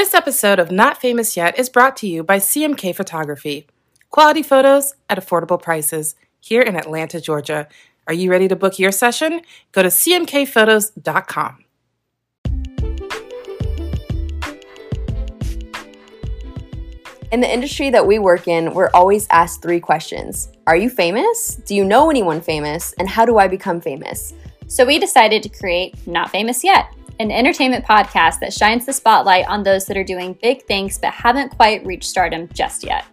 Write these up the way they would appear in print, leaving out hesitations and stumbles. This episode of Not Famous Yet is brought to you by CMK Photography. Quality photos at affordable prices here in Atlanta, Georgia. Are you ready to book your session? Go to cmkphotos.com. In the industry that we work in, we're always asked three questions. Are you famous? Do you know anyone famous? And how do I become famous? So we decided to create Not Famous Yet, an entertainment podcast that shines the spotlight on those that are doing big things but haven't quite reached stardom just yet.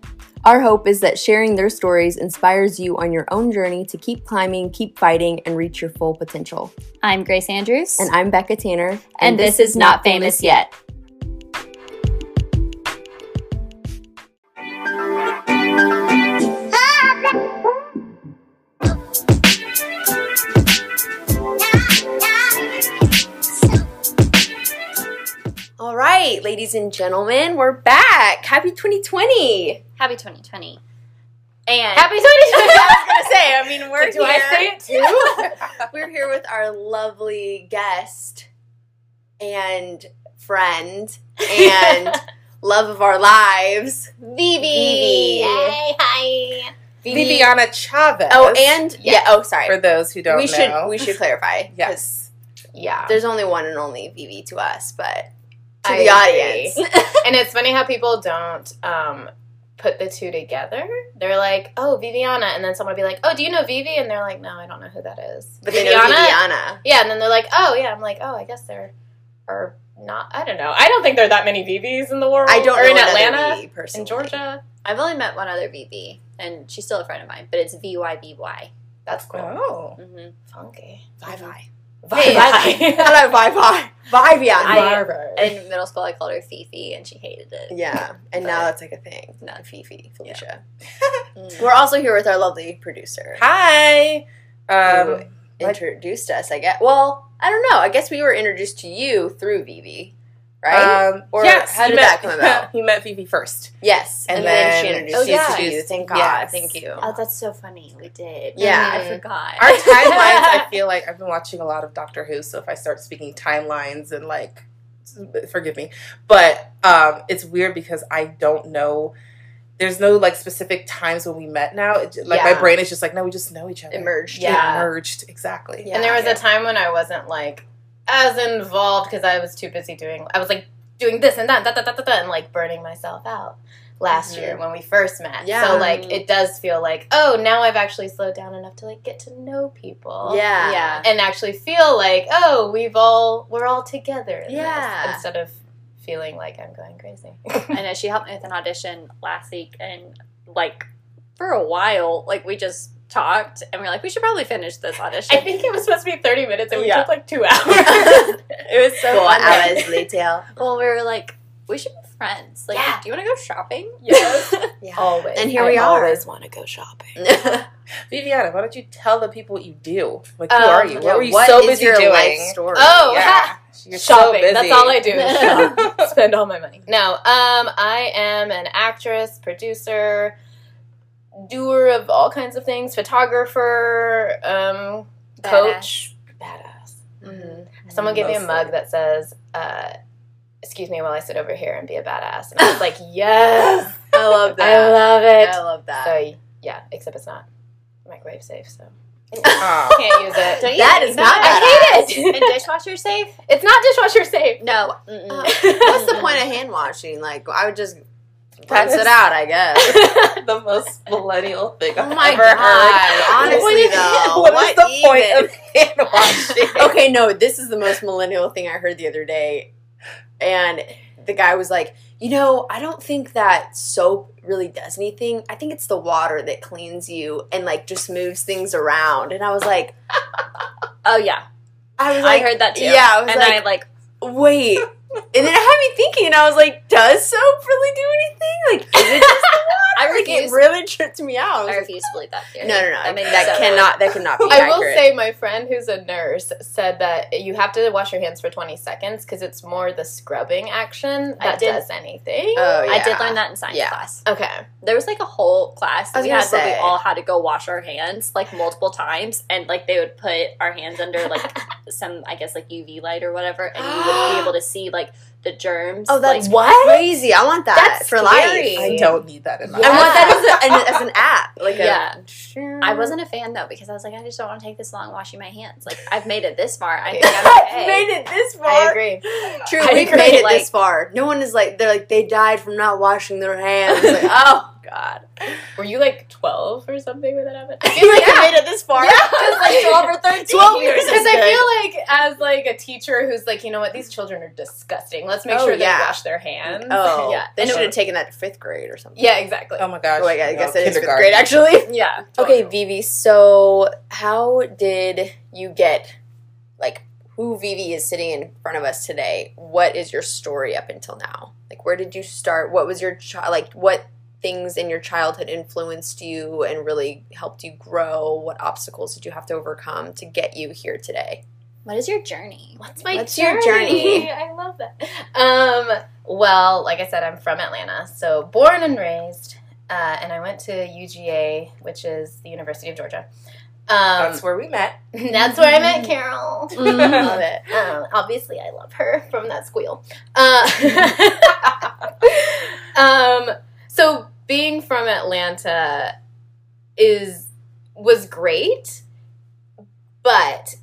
Our hope is that sharing their stories inspires you on your own journey to keep climbing, keep fighting, and reach your full potential. I'm Grace Andrews. And I'm Becca Tanner. And this is Not Famous Yet. All right, ladies and gentlemen, we're back. Happy 2020. Happy 2020. And happy 2020. I was gonna say, I mean, we're here. Do I say it too? We're here with our lovely guest and friend and love of our lives, Vivi. Hey, hi. Viviana Chavez. Oh, and sorry. For those who don't know, we should clarify. Yes. Yeah, there's only one and only Vivi to us, but to the audience. And it's funny how people don't put the two together. They're like, oh, Viviana, and then someone will be like, oh, do you know Vivi? And they're like, no, I don't know who that is. But Viviana? They know Viviana. Yeah, and then they're like, oh, yeah. I'm like, oh, I guess there are not. I don't know. I don't think there are that many Vivis in the world. I don't know in Atlanta, Vivi, personally. In Georgia. I've only met one other Vivi, and she's still a friend of mine, but it's VYBY. That's cool. Oh. Mm-hmm. Funky. Bye-bye. Vivi. Hello, Vivi. Viviana. In middle school, I called her Fifi, and she hated it. Yeah, and now that's like a thing. Not Fifi, Felicia. Yeah. We're also here with our lovely producer. Hi. Who introduced us, I guess. Well, I don't know. I guess we were introduced to you through Vivi, right? Yes. How did that come about? You met Vivi first. Yes, and then she introduced you to you. Thank God. Yes. Thank you. Oh, that's so funny. We did. Yeah. I forgot. Our timelines, I feel like I've been watching a lot of Doctor Who, so if I start speaking timelines and like, forgive me. But it's weird because I don't know. There's no like specific times when we met now. My brain is just like, no, we just know each other. Emerged. Yeah. Emerged. Exactly. Yeah. And there was a time when I wasn't like, as involved because I was too busy doing this and that, and like burning myself out last year when we first met. Yeah. So like it does feel like, oh, now I've actually slowed down enough to like get to know people. Yeah. Yeah. And actually feel like, oh, we're all together in this, instead of feeling like I'm going crazy. I know she helped me with an audition last week, and like for a while, like we just talked and we were like, we should probably finish this audition. I think it was supposed to be 30 minutes and we took like 2 hours. It was so 4 hours later. Well, we were like, we should be friends. Like, do you want to go shopping? Yes. Yeah. Always. And here we are. I always want to go shopping. Viviana, why don't you tell the people what you do? Like, who are you? What were you so busy doing? What is your life story? Oh, yeah. You're shopping. So that's all I do. Spend all my money. No, I am an actress, producer, doer of all kinds of things, photographer, coach. Badass. Mm-hmm. Someone gave me a mug that says, excuse me while I sit over here and be a badass. And I was like, yes! I love that. I love it. I love that. So, yeah, except it's not microwave safe, so. Oh. Can't use it. Don't that is not badass. I hate it. And dishwasher safe? It's not dishwasher safe. No. What's the point of hand washing? Like, I would just... That's it out, I guess. The most millennial thing I've ever heard. Honestly, what is the point of hand washing? Okay, no, this is the most millennial thing I heard the other day. And the guy was like, you know, I don't think that soap really does anything. I think it's the water that cleans you and, like, just moves things around. And I was like, oh, yeah. I heard that, too. Yeah, wait. And then it had me thinking, and I was like, does soap really do anything? Like, is it just the water? It really tripped me out. I refuse to believe that theory. No. That cannot be accurate. I will say my friend who's a nurse said that you have to wash your hands for 20 seconds because it's more the scrubbing action that does anything. Oh, yeah. I did learn that in science class. Okay. There was, like, a whole class that we had where we all had to go wash our hands, like, multiple times, and, like, they would put our hands under, like, some, I guess, like, UV light or whatever, and you wouldn't be able to see, like, the germs. Oh, that's like, what? Crazy. I want that that's for scary. Life. I don't need that in my life. I want that as, an app. Like I wasn't a fan, though, because I was like, I just don't want to take this long washing my hands. Like, I've made it this far. I think I'm okay. I've made it this far. I agree. True, we've made it this far. No one is like, they're like, they died from not washing their hands. Like, oh. God. Were you like 12 or something when that happened? I feel like I made it this far. Yeah. Just like 12 or 13. 12 years. Because I feel like as like a teacher who's like, you know what, these children are disgusting. Let's make sure they wash their hands. Oh, yeah. They should have taken that to 5th grade or something. Yeah, exactly. Oh my gosh. Oh, I guess it is 5th grade actually. Yeah. Okay, Vivi, so how did you get, like, who Vivi is sitting in front of us today? What is your story up until now? Like, where did you start? What was your what things in your childhood influenced you and really helped you grow? What obstacles did you have to overcome to get you here today? What is your journey? What's your journey? I love that. Well, like I said, I'm from Atlanta, so born and raised, and I went to UGA, which is the University of Georgia. That's where we met. That's where I met Carol. Love it. Obviously, I love her from that squeal. So being from Atlanta was great, but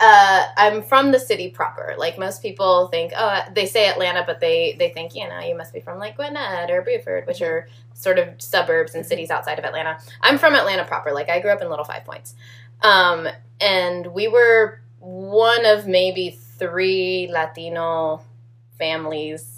I'm from the city proper. Like, most people think, they say Atlanta, but they think, you know, you must be from, like, Gwinnett or Buford, which are sort of suburbs and cities outside of Atlanta. I'm from Atlanta proper. Like, I grew up in Little Five Points. And we were one of maybe 3 Latino families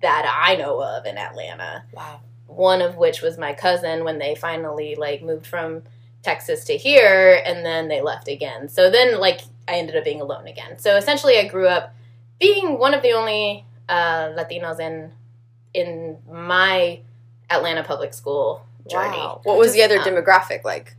that I know of in Atlanta. Wow. One of which was my cousin when they finally, like, moved from Texas to here, and then they left again. So then, like, I ended up being alone again. So essentially I grew up being one of the only Latinos in my Atlanta public school journey. Wow. What was the other demographic like?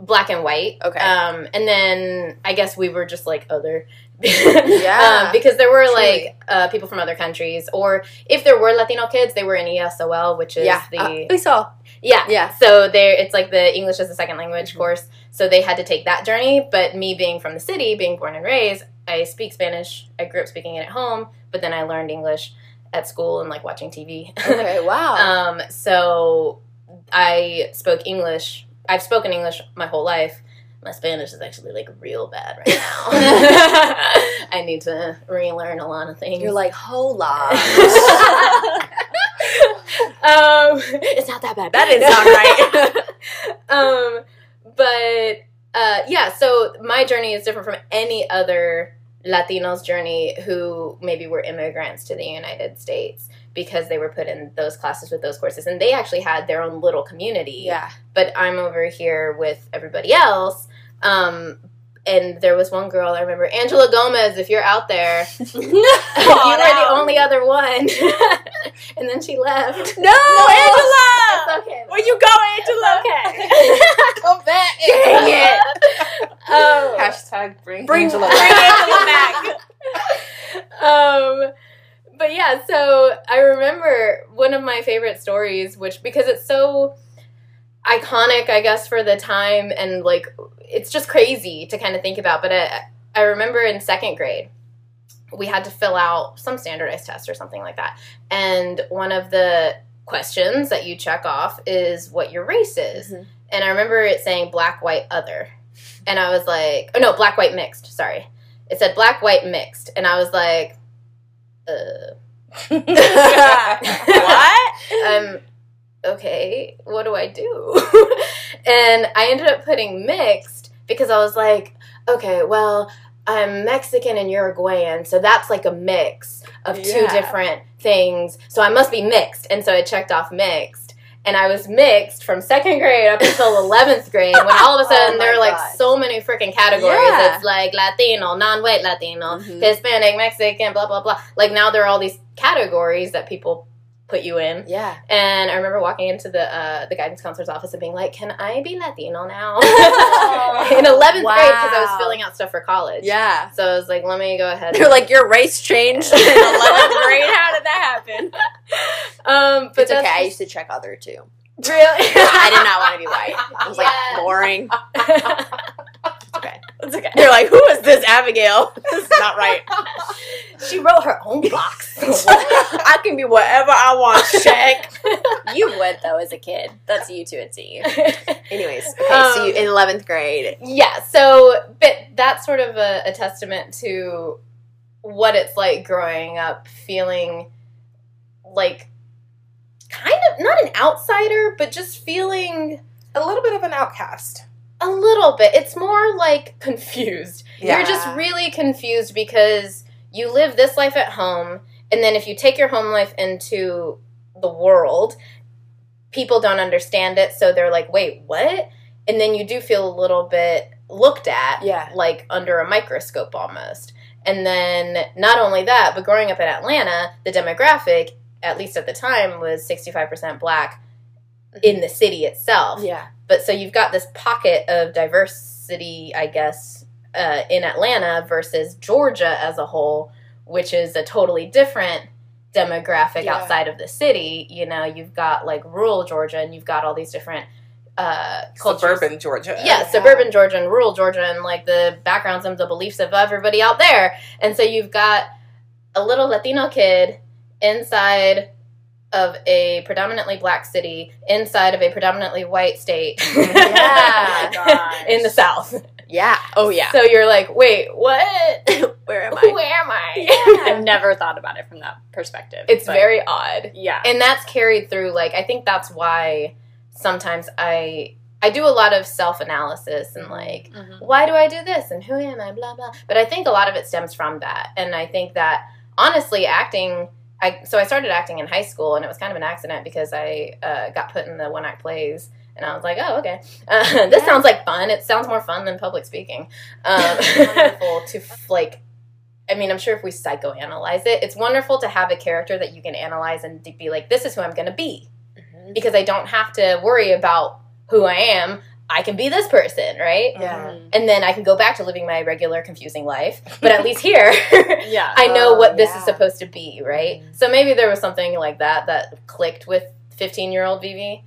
Black and white. Okay. And then I guess we were just, like, other. Yeah. Because there were, like, people from other countries. Or if there were Latino kids, they were in ESOL, which is the... ESOL. Yeah. Yeah. So it's, like, the English as a Second Language course. So they had to take that journey. But me being from the city, being born and raised, I speak Spanish. I grew up speaking it at home. But then I learned English at school and, like, watching TV. Okay, wow. So I spoke English... I've spoken English my whole life. My Spanish is actually, like, real bad right now. I need to relearn a lot of things. You're like, hola. It's not that bad. That is not right. So my journey is different from any other Latino's journey who maybe were immigrants to the United States, because they were put in those classes with those courses. And they actually had their own little community. Yeah. But I'm over here with everybody else. And there was one girl, I remember, Angela Gomez, if you're out there, you were the only other one. And then she left. No, Angela! It's okay. Where you go, Angela? It's okay. Come back, Angela. Dang it. Hashtag bring Angela back. Bring Angela back. But yeah, so I remember one of my favorite stories, because it's so iconic, I guess, for the time, and, like, it's just crazy to kind of think about. But I remember in 2nd grade, we had to fill out some standardized test or something like that. And one of the questions that you check off is what your race is. Mm-hmm. And I remember it saying black, white, other. And I was like, oh, no, black, white, mixed. Sorry. It said black, white, mixed. And I was like... what? Okay, what do I do? And I ended up putting mixed because I was like, okay, well, I'm Mexican and Uruguayan, so that's like a mix of two different things, so I must be mixed. And so I checked off mixed, and I was mixed from 2nd grade up until 11th grade, when all of a sudden there were like so many freaking categories. Yeah. It's like Latino, non-white Latino, Hispanic, Mexican, blah, blah, blah. Like, now there are all these categories that people put you in. Yeah. And I remember walking into the guidance counselor's office and being like, can I be Latino now? In 11th grade, because I was filling out stuff for college. Yeah. So I was like, let me go ahead. You're like, your race changed in 11th grade? How did that happen? But it's okay. I used to check other, too. Really? I did not want to be white. I was like, boring. It's okay. They're like, who is this Abigail? This is not right. She wrote her own box. I can be whatever I want, Shaq. You would, though, as a kid. That's you to a T. Anyways, okay, so you in 11th grade. Yeah, so but that's sort of a testament to what it's like growing up feeling like kind of, not an outsider, but just feeling a little bit of an outcast. A little bit. It's more like confused. Yeah. You're just really confused because you live this life at home, and then if you take your home life into the world, people don't understand it, so they're like, wait, what? And then you do feel a little bit looked at, yeah, like under a microscope almost. And then not only that, but growing up in Atlanta, the demographic, at least at the time, was 65% black in the city itself. Yeah. But so you've got this pocket of diversity, I guess, in Atlanta versus Georgia as a whole, which is a totally different demographic, yeah, outside of the city. You know, you've got like rural Georgia, and you've got all these different cultures. Suburban Georgia. Yeah, yeah, suburban Georgia and rural Georgia, and like the backgrounds and the beliefs of everybody out there. And so you've got a little Latino kid inside of a predominantly black city, inside of a predominantly white state, yeah, oh in the South. Yeah. Oh, yeah. So you're like, wait, what? Where am I? Where am I? Yeah. I've never thought about it from that perspective. It's very odd. Yeah. And that's carried through, like, I think that's why sometimes I do a lot of self-analysis and, like, why do I do this? And who am I? Blah, blah. But I think a lot of it stems from that. And I think that, honestly, acting... So I started acting in high school, and it was kind of an accident because I got put in the one-act plays, and I was like, oh, okay. This sounds like fun. It sounds more fun than public speaking. It's wonderful to, like, I mean, I'm sure if we psychoanalyze it, it's wonderful to have a character that you can analyze and be like, this is who I'm going to be, because I don't have to worry about who I am. I can be this person, right? Yeah. And then I can go back to living my regular, confusing life. But at least here, yeah, I know what this is supposed to be, right? So maybe there was something like that that clicked with 15-year-old Vivi.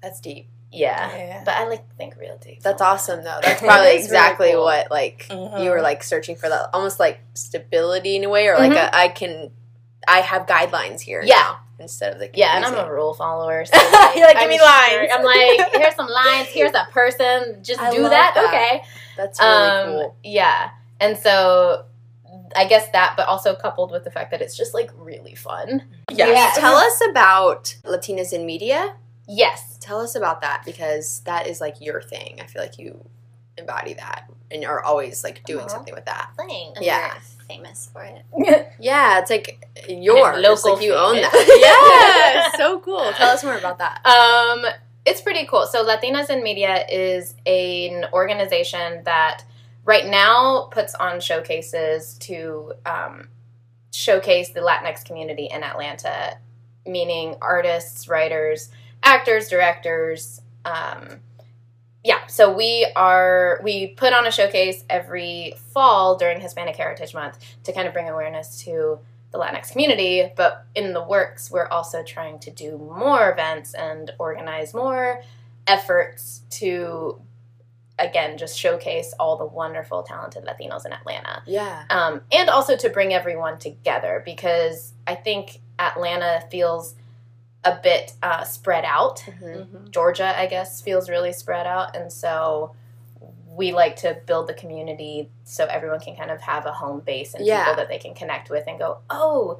That's deep. Yeah. But I like to think real deep. That's awesome, though. That's probably exactly really cool. What, like, you were, like, searching for that almost, like, stability in a way, or, like, I have guidelines here now. Instead of the confusing. Yeah, and I'm a rule follower. So like, you're like, give me lines. I'm like, here's some lines. Here's a person. Just do that. Okay, that's really cool. Yeah, and so I guess that, but also coupled with the fact that it's just like really fun. Yes. Tell us about Latinas in Media. Yes, tell us about that, because that is like your thing. I feel like you embody that and are always like doing something with that. Thanks. Yeah. Famous for it. Yeah, it's like yours. Local, like you own that. Yeah, so cool. Tell us more about that. It's pretty cool. So Latinas in Media is an organization that right now puts on showcases to showcase the Latinx community in Atlanta, meaning artists, writers, actors, directors. Yeah, so we put on a showcase every fall during Hispanic Heritage Month to kind of bring awareness to the Latinx community, but in the works, we're also trying to do more events and organize more efforts to, again, just showcase all the wonderful, talented Latinos in Atlanta. Yeah. And also to bring everyone together, because I think Atlanta feels a bit spread out. Georgia, I guess, feels really spread out, and so we like to build the community so everyone can kind of have a home base and people that they can connect with and go, oh,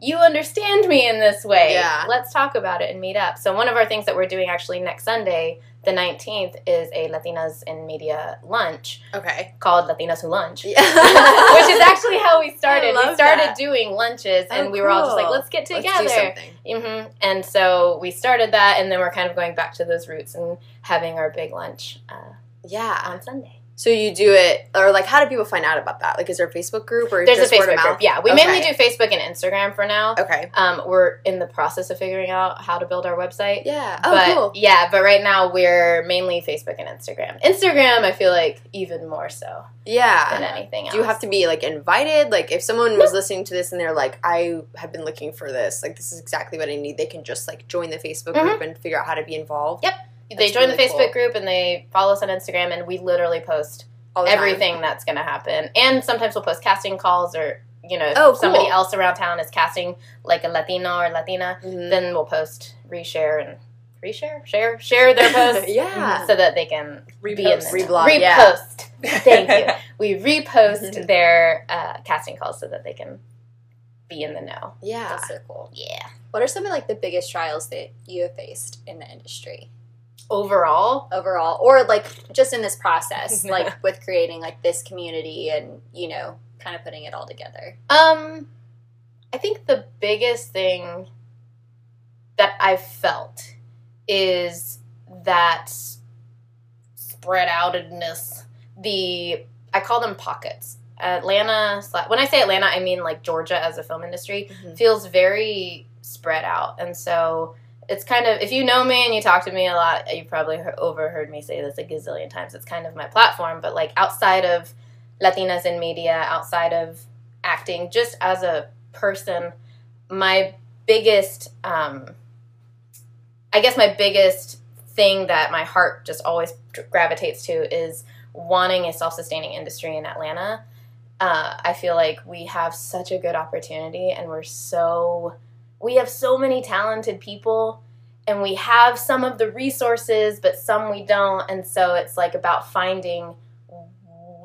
you understand me in this way. Yeah. Let's talk about it and meet up. So one of our things that we're doing actually next Sunday, the 19th, is a Latinas in Media lunch. Okay. Called Latinas Who Lunch. Yeah. Which is actually how we started. We started doing lunches, and we were all just like, let's get together. Let's do something. And so we started that, and then we're kind of going back to those roots and having our big lunch on Sunday. So you do it, or, like, how do people find out about that? Like, is there a Facebook group, or just word of mouth? There's a Facebook group, yeah. We mainly do Facebook and Instagram for now. Okay. We're in the process of figuring out how to build our website. Yeah. Oh, but, cool. Yeah, but right now we're mainly Facebook and Instagram. Instagram, I feel like, even more so than anything else. Do you have to be, like, invited? Like, if someone was listening to this and they're like, I have been looking for this. Like, this is exactly what I need. They can just, like, join the Facebook group and figure out how to be involved. Yep. They join the Facebook group, and they follow us on Instagram, and we literally post everything that's going to happen. And sometimes we'll post casting calls or you know, if somebody else around town is casting like a Latino or Latina, then we'll post, reshare, and share their posts, so that they can repost. Yeah. Thank you. We repost their casting calls so that they can be in the know. Yeah, that's so cool. Yeah. What are some of like the biggest trials that you have faced in the industry? Overall, or like just in this process, like with creating like this community and, you know, kind of putting it all together. I think the biggest thing that I've felt is that spread outedness. I call them pockets. Atlanta, when I say Atlanta, I mean like Georgia as a film industry, feels very spread out. And so it's kind of, if you know me and you talk to me a lot, you probably overheard me say this a gazillion times. It's kind of my platform, but like outside of Latinas in Media, outside of acting, just as a person, my biggest, I guess my biggest thing that my heart just always gravitates to is wanting a self-sustaining industry in Atlanta. I feel like we have such a good opportunity, and we have so many talented people, and we have some of the resources, but some we don't. And so it's like about finding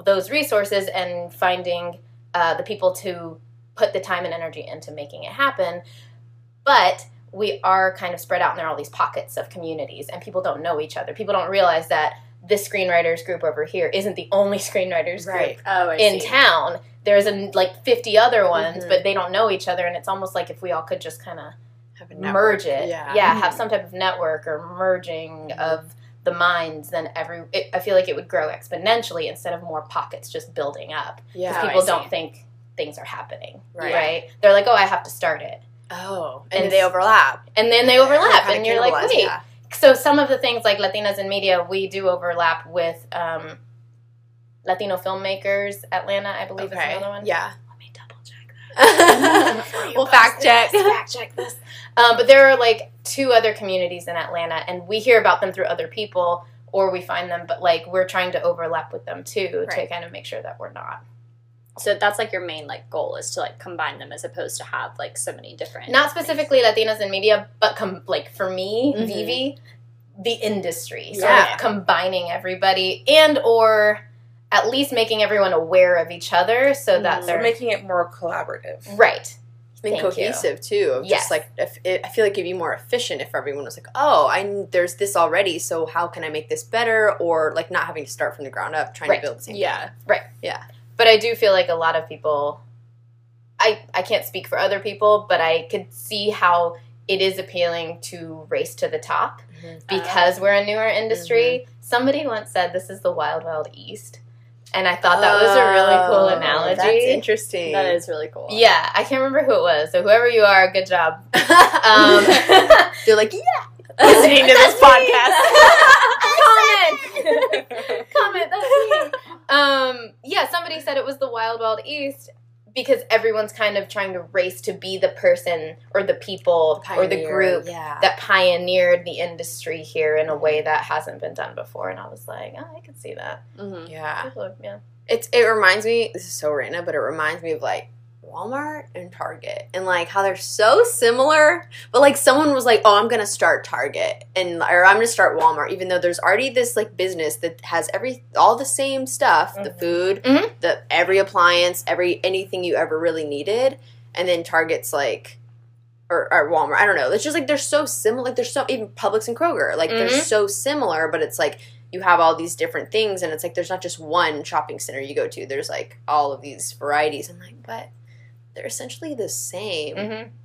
those resources and finding the people to put the time and energy into making it happen. But we are kind of spread out, and there are all these pockets of communities, and people don't know each other. People don't realize that this screenwriters group over here isn't the only screenwriters group in town. There's like 50 other ones, but they don't know each other, and it's almost like if we all could just kind of merge it, have some type of network or merging of the minds, then I feel like it would grow exponentially instead of more pockets just building up. Because people don't think things are happening, right? They're like, oh, I have to start it. Oh, and they overlap. And then they overlap, and you're like, wait. Yeah. So some of the things like Latinas in Media, we do overlap with Latino Filmmakers Atlanta, I believe is another one. Yeah. Let me double check that. We'll fact check this. But there are like two other communities in Atlanta, and we hear about them through other people, or we find them, but like we're trying to overlap with them too to kind of make sure that we're not. So that's like your main like goal is to like combine them as opposed to have like so many different. Not specifically Latinas in Media, but like for me, Vivi, the industry. So like combining everybody and or at least making everyone aware of each other so that they're making it more collaborative. Right. And cohesive too. Just like I feel like it'd be more efficient if everyone was like, oh, there's this already, so how can I make this better? Or like not having to start from the ground up trying to build the same thing. Right. Yeah. But I do feel like a lot of people, I can't speak for other people, but I could see how it is appealing to race to the top because we're a newer industry. Somebody once said this is the wild, wild east, and I thought that was a really cool analogy. That's interesting. That is really cool. Yeah, I can't remember who it was, so whoever you are, good job. They're like, listening to this podcast. Comment, that's me. Yeah, somebody said it was the wild, wild east because everyone's kind of trying to race to be the person or the people or the group that pioneered the industry here in a way that hasn't been done before. And I was like, oh, I could see that. Yeah. It reminds me, this is so random, but it reminds me of like Walmart and Target and like how they're so similar, but like someone was like, oh, I'm gonna start Target or I'm gonna start Walmart, even though there's already this like business that has all the same stuff, the food, the every appliance, anything you ever really needed, and then Target's like or Walmart, I don't know, it's just like they're so similar, like they're so, even Publix and Kroger, like they're so similar, but it's like you have all these different things, and it's like there's not just one shopping center you go to, there's like all of these varieties. I'm like, what? They're essentially the same.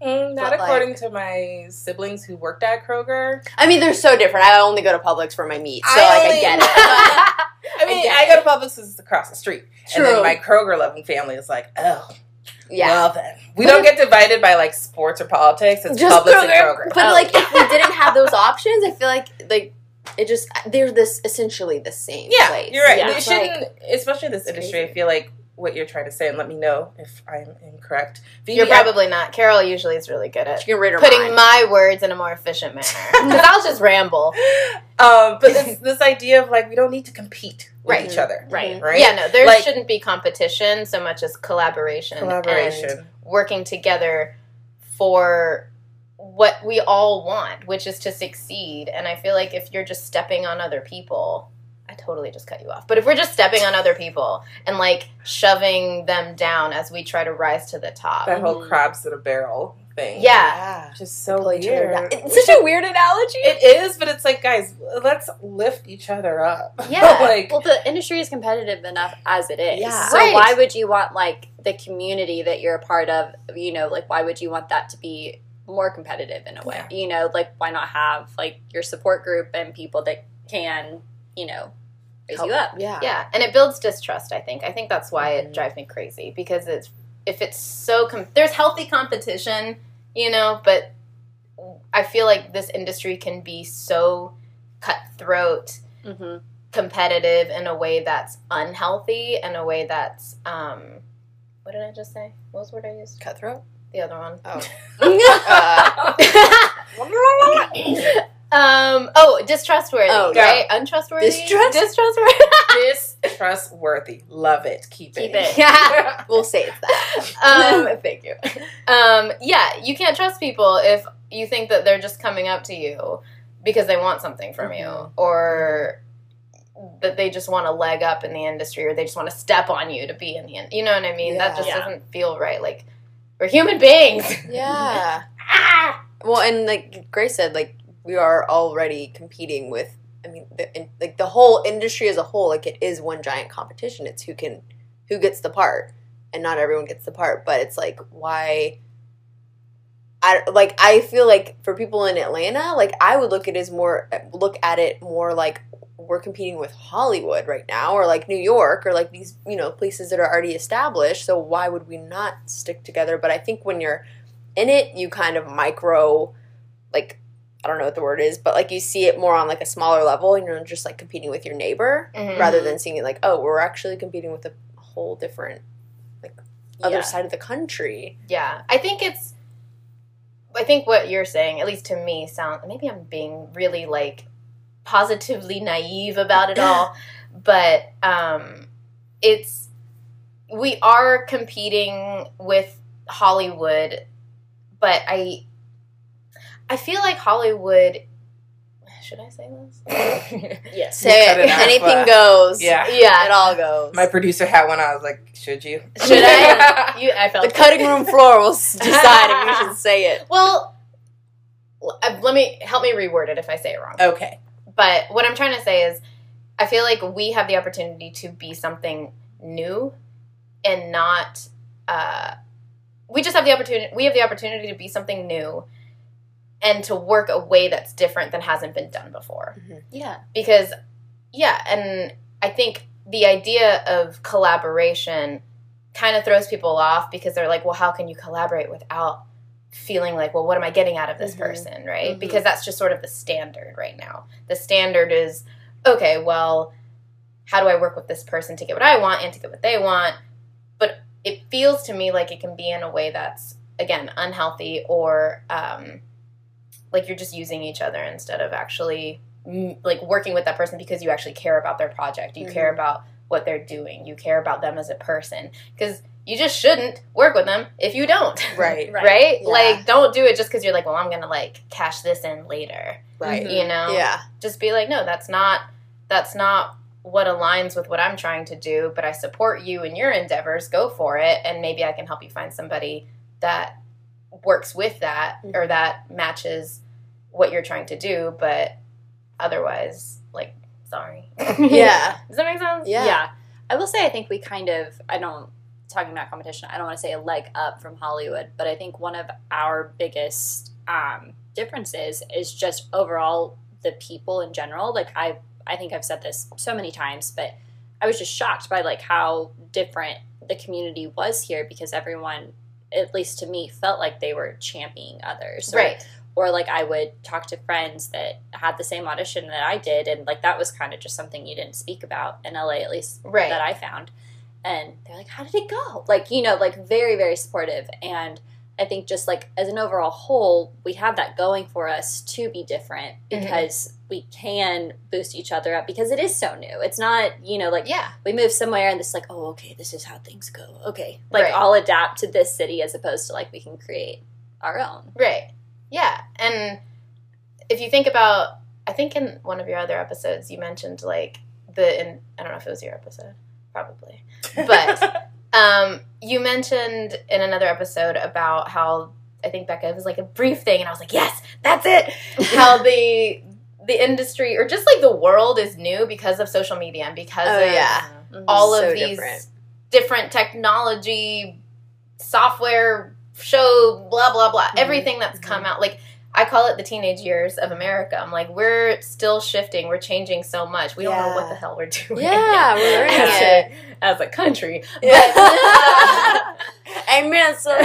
Not according to my siblings who worked at Kroger. I mean, they're so different. I only go to Publix for my meat, so I get it. I mean, I go to Publix because it's across the street. True. And then my Kroger-loving family is like, oh, yeah. Well, then. We don't get divided by, like, sports or politics. It's just Publix and Kroger. But, like, if we didn't have those options, I feel like it just, they're this essentially the same place. You're right. Yeah. They shouldn't, especially this industry, crazy. I feel like, what you're trying to say, and let me know if I'm incorrect. You're probably not. Carol usually is really good at putting my words in a more efficient manner. Because I'll just ramble. But this idea of, like, we don't need to compete. with right. each other. Right. Right. Yeah, no, there like, shouldn't be competition so much as collaboration. Collaboration. And working together for what we all want, which is to succeed. And I feel like if you're just stepping on other people, I totally just cut you off. But if we're just stepping on other people and, like, shoving them down as we try to rise to the top. That whole crabs in a barrel thing. Yeah. Just so weird. It's such a weird analogy. It is, but it's like, guys, let's lift each other up. Yeah. Like, well, the industry is competitive enough as it is. Yeah. So why would you want, like, the community that you're a part of, you know, like, why would you want that to be more competitive in a way? Yeah. You know, like, why not have, like, your support group and people that can, you know, raise help you up. Yeah. Yeah. And it builds distrust, I think. I think that's why it drives me crazy, because it's, if it's so, there's healthy competition, you know, but I feel like this industry can be so cutthroat, competitive in a way that's unhealthy, in a way that's, what did I just say? What was the word I used? Cutthroat? The other one. Oh. Distrustworthy, right? Yeah. Untrustworthy? Distrustworthy. Distrustworthy. Love it. Keep it. Yeah. We'll save that. Thank you. Yeah, you can't trust people if you think that they're just coming up to you because they want something from you, or that they just want to leg up in the industry, or they just want to step on you to be in the industry. You know what I mean? Yeah. That just doesn't feel right. Like, we're human beings. Yeah. Well, and like Grace said, like, we are already competing with, I mean, the whole industry as a whole, like, it is one giant competition. It's who gets the part, and not everyone gets the part, but it's, like, why, I feel like for people in Atlanta, like, I would look at it more like we're competing with Hollywood right now, or, like, New York, or, like, these, you know, places that are already established, so why would we not stick together? But I think when you're in it, you kind of micro, like, I don't know what the word is, but, like, you see it more on, like, a smaller level, and you're just, like, competing with your neighbor rather than seeing it like, oh, we're actually competing with a whole different, like, other side of the country. Yeah. I think what you're saying, at least to me, sounds, maybe I'm being really, like, positively naive about it all, but we are competing with Hollywood, but I feel like Hollywood, should I say this? Yes. Say it. Anything goes. Yeah. It all goes. My producer hat went on. I was like, should you? Should I? I felt the cutting room floor will decide if you should say it. Well, help me reword it if I say it wrong. Okay. But what I'm trying to say is, I feel like we have the opportunity to be something new, and not, we have the opportunity to be something new, and to work a way that's different than hasn't been done before. Mm-hmm. Yeah. Because, and I think the idea of collaboration kind of throws people off, because they're like, well, how can you collaborate without feeling like, well, what am I getting out of this person, right? Mm-hmm. Because that's just sort of the standard right now. The standard is, okay, well, how do I work with this person to get what I want and to get what they want? But it feels to me like it can be in a way that's, again, unhealthy, or like, you're just using each other instead of actually, like, working with that person because you actually care about their project. You care about what they're doing. You care about them as a person. Because you just shouldn't work with them if you don't. Right? Right? Yeah. Like, don't do it just because you're like, well, I'm going to, like, cash this in later. Right. You know? Yeah. Just be like, no, that's not what aligns with what I'm trying to do, but I support you in your endeavors. Go for it. And maybe I can help you find somebody that works with that, or that matches what you're trying to do, but otherwise, like, sorry. Yeah. Does that make sense? Yeah. I will say, I think we kind of, talking about competition, I don't want to say a leg up from Hollywood, but I think one of our biggest differences is just overall the people in general. Like, I think I've said this so many times, but I was just shocked by, like, how different the community was here, because everyone, at least to me, felt like they were championing others. Right. Or, like, I would talk to friends that had the same audition that I did, and, like, that was kind of just something you didn't speak about in LA, at least that I found. And they're like, how did it go? Like, you know, like, very, very supportive. And I think just like as an overall whole, we have that going for us to be different because we can boost each other up because it is so new. It's not, you know, like we move somewhere and it's like, oh, okay, this is how things go. Okay. Like I'll adapt to this city as opposed to like we can create our own. Right. Yeah. And if you think about, I think in one of your other episodes you mentioned like the, in, I don't know if it was your episode, probably, but you mentioned in another episode about how, I think Becca, it was like a brief thing, and I was like, yes, that's it! How the industry, or just like the world is new because of social media and because of all of these different technology, software, show, blah, blah, blah, everything that's come out. Like, I call it the teenage years of America. I'm like, we're still shifting. We're changing so much. We don't know what the hell we're doing. Yeah, we're in it. As a country. Yeah. But, amen, sir.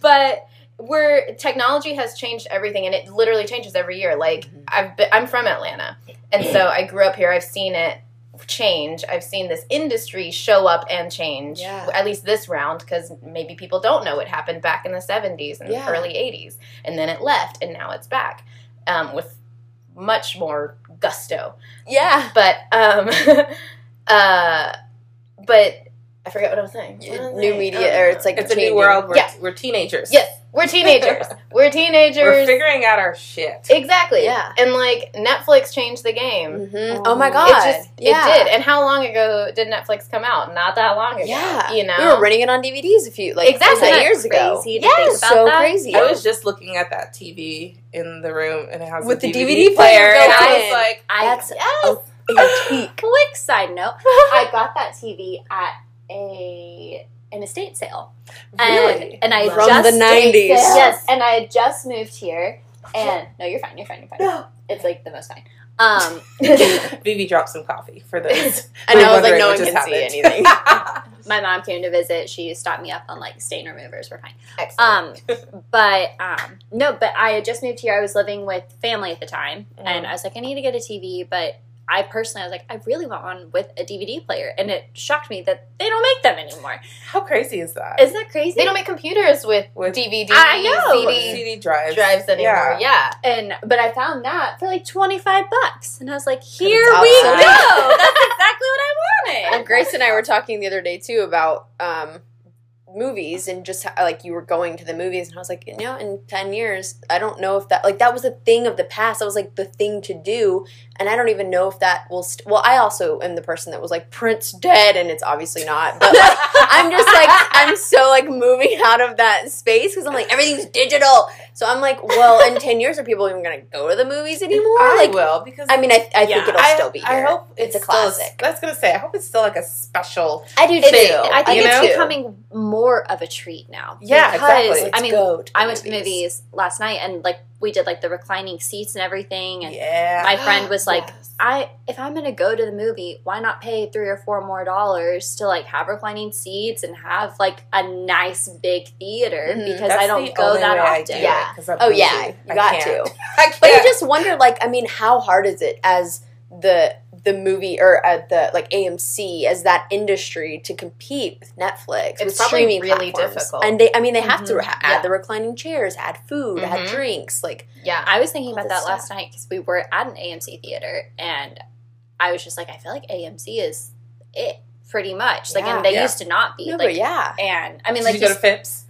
But we're, technology has changed everything, and it literally changes every year. Like, I'm from Atlanta, and so I grew up here. I've seen it change. I've seen this industry show up and change, at least this round, because maybe people don't know it happened back in the 70s and the early 80s, and then it left, and now it's back with much more gusto. Yeah. But, but I forget what I was saying. New media, or it's like it's a new world. We're teenagers. Yes. We're teenagers. We're figuring out our shit. Exactly. Yeah. And, like, Netflix changed the game. Oh, my God. It did. And how long ago did Netflix come out? Not that long ago. Yeah. You know? We were renting it on DVDs years ago. Crazy to think about that. Crazy. I was just looking at that TV in the room, and it has with a DVD player. And I was like, quick side note. I got that TV at an estate sale. Really? And I from just the 90s. Yes, and I had just moved here. And no, you're fine. No. It's like the most fine. Vivi dropped some coffee for this. And I was like, no one can see anything. My mom came to visit. She stopped me up on like stain removers. We're fine. Excellent. But I had just moved here. I was living with family at the time, and I was like, I need to get a TV, but I was like, I really want one with a DVD player. And it shocked me that they don't make them anymore. How crazy is that? Isn't that crazy? They don't make computers with DVDs. I know. CD drives anymore. Yeah. But I found that for like $25. And I was like, here we go. That's exactly what I wanted. And Grace and I were talking the other day, too, about movies and just like you were going to the movies, and I was like, you know, in 10 years, I don't know if that, like, that was a thing of the past. That was like the thing to do, and I don't even know if that will, I also am the person that was like, Prince dead, and it's obviously not, but like, I'm just like, I'm so like moving out of that space, because I'm like, everything's digital, so I'm like, well, in 10 years, are people even going to go to the movies anymore? I think it'll still be here. I hope it's a classic. I was going to say, I hope it's still like a special thing. I think it's becoming more of a treat now. Yeah, exactly. I went to the movies last night, and like we did like the reclining seats and everything. And my friend was like, if I'm gonna go to the movie, why not pay $3 or $4 more to like have reclining seats and have like a nice big theater because I don't go that often. Yeah. You got to. But you just wonder, like, I mean, how hard is it as the movie or at the like AMC as that industry to compete with Netflix? It's probably really difficult. And they have to add the reclining chairs, add food, add drinks. Like, yeah, I was thinking about that last night because we were at an AMC theater, and I was just like, I feel like AMC is it pretty much. Like, and they used to not be. No, like, and I mean, like, did you go to Phipps?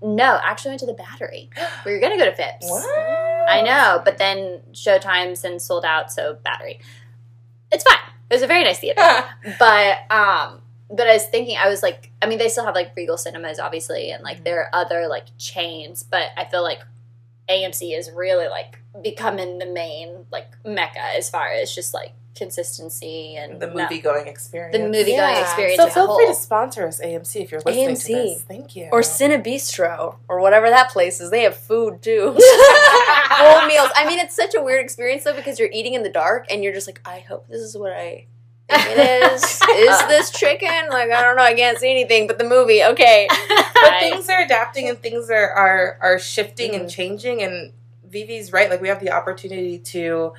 No, actually went to the Battery. We were going to go to Phipps. What? I know, but then showtimes and sold out, so Battery. It's fine. It was a very nice theater. But I was thinking, I was like, I mean, they still have like Regal Cinemas, obviously, and like there are other like chains, but I feel like AMC is really like becoming the main like mecca as far as just like consistency and the movie-going experience. So feel free to sponsor us, AMC, if you're listening to this. Thank you. Or Cinebistro, or whatever that place is. They have food, too. Whole meals. I mean, it's such a weird experience, though, because you're eating in the dark, and you're just like, I hope this is what I think it is. Is this chicken? Like, I don't know. I can't see anything, but the movie. Okay. But things are adapting, and things are shifting and changing, and Vivi's right. Like, we have the opportunity to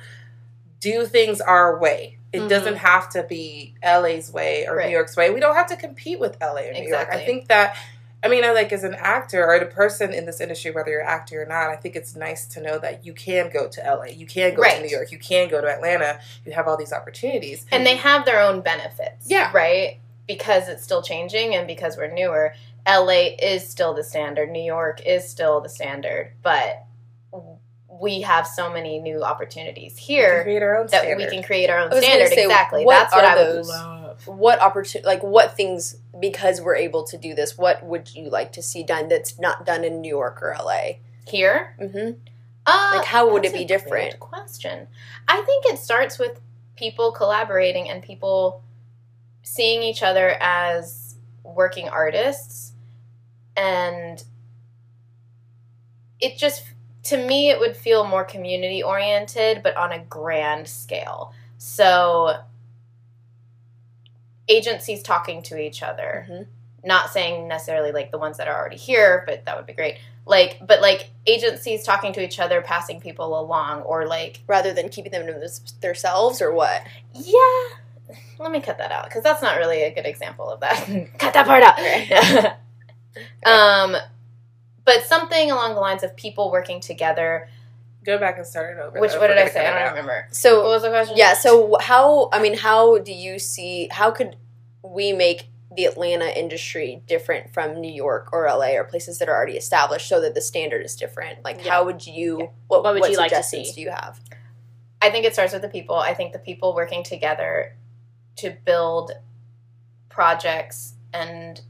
do things our way. It doesn't have to be LA's way or New York's way. We don't have to compete with LA or New York. I think that I mean, I like as an actor or the person in this industry, whether you're an actor or not, I think it's nice to know that you can go to LA, you can go to New York, you can go to Atlanta. You have all these opportunities. And they have their own benefits. Yeah. Right? Because it's still changing and because we're newer, LA is still the standard. New York is still the standard. But we have so many new opportunities here that we can create our own standard. Say, exactly. That's what I would love. What opportunity? Like what things? Because we're able to do this, what would you like to see done that's not done in New York or LA? Here, like how would it be different? Great question. I think it starts with people collaborating and people seeing each other as working artists, and it just. To me, it would feel more community-oriented, but on a grand scale. So, agencies talking to each other. Mm-hmm. Not saying necessarily, like, the ones that are already here, but that would be great. Like, but, like, agencies talking to each other, passing people along, or, like... Rather than keeping them to themselves, or what? Yeah. Let me cut that out, because that's not really a good example of that. Cut that part out. Okay. But something along the lines of people working together. Go back and start it over. Which, what did I say? I don't remember. So, what was the question? Yeah, so how, I mean, how do you see, how could we make the Atlanta industry different from New York or LA or places that are already established so that the standard is different? Like, how would you, what you suggestions like to see? Do you have? I think it starts with the people. I think the people working together to build projects and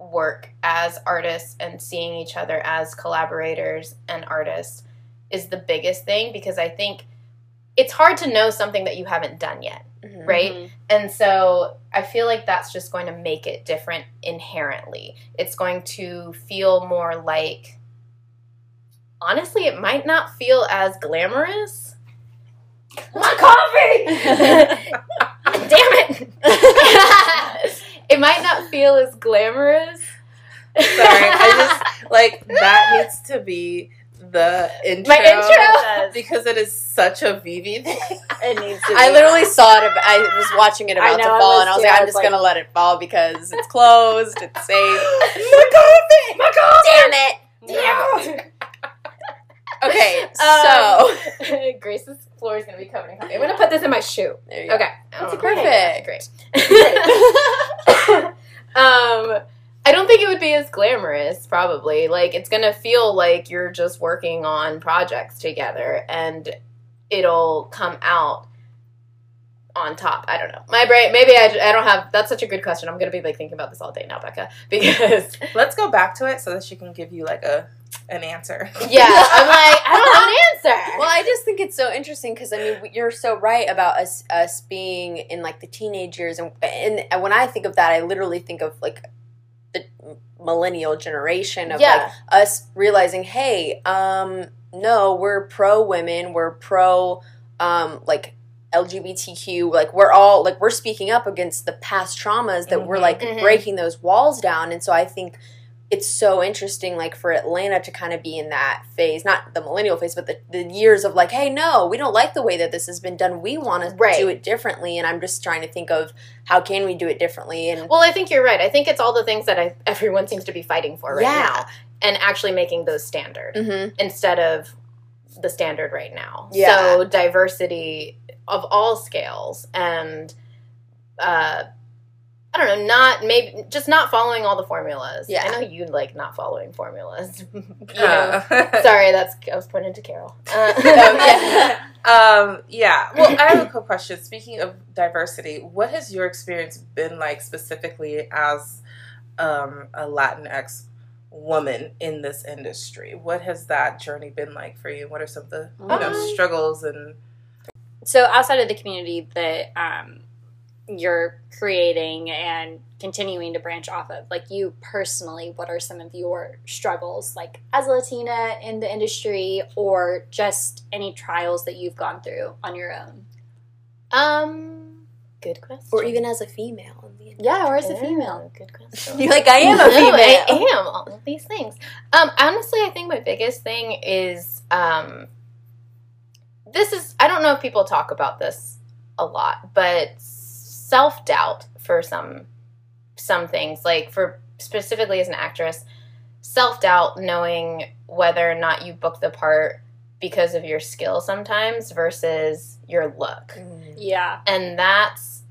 work as artists and seeing each other as collaborators and artists is the biggest thing, because I think it's hard to know something that you haven't done yet, right? And so I feel like that's just going to make it different inherently. It's going to feel more like, honestly, it might not feel as glamorous. My coffee! Damn it! It might not feel as glamorous. Sorry, I just, like, that needs to be the intro. My intro? Because it is such a Vivi thing. It needs to be. I literally saw it, I was watching it about to fall, and I was like, I'm just going to let it fall because it's closed, it's safe. My coffee! Damn it! Okay, so. Grace's floor is going to be covered in coffee. I'm going to put this in my shoe. There you go. Okay. That's perfect. Great. I don't think it would be as glamorous, probably. Like, it's going to feel like you're just working on projects together, and it'll come out on top. I don't know. My brain, maybe I don't have, that's such a good question. I'm going to be, like, thinking about this all day now, Becca, because. Let's go back to it so that she can give you, like, an answer. Yeah. I'm like, I don't have an answer. Well, I just think it's so interesting because, I mean, you're so right about us being in, like, the teenage years. And when I think of that, I literally think of, like, the millennial generation of, like, us realizing, hey, no, we're pro-women, we're pro, like, LGBTQ, like, we're all, like, we're speaking up against the past traumas that we're, like, breaking those walls down. And so I think it's so interesting, like, for Atlanta to kind of be in that phase, not the millennial phase, but the years of, like, hey, no, we don't like the way that this has been done. We want to do it differently, and I'm just trying to think of how can we do it differently. And well, I think you're right. I think it's all the things that everyone seems to be fighting for right now, and actually making those standard instead of the standard right now. Yeah. So diversity of all scales, and I don't know, just not following all the formulas. Yeah. I know you like not following formulas. Sorry, I was pointing to Carol. Well, I have a quick question. Speaking of diversity, what has your experience been like specifically as a Latinx woman in this industry? What has that journey been like for you? What are some of the struggles and... So outside of the community that you're creating and continuing to branch off of, like you personally, what are some of your struggles, like as a Latina in the industry, or just any trials that you've gone through on your own? Good question. Or even as a female in the industry. Yeah, or as a female. Good question. You're like, I am a female. I am all of these things. Honestly, I think my biggest thing is... this is, I don't know if people talk about this a lot, but self-doubt for some things. Like, for specifically as an actress, self-doubt, knowing whether or not you book the part because of your skill sometimes versus your look. Mm. Yeah. And that's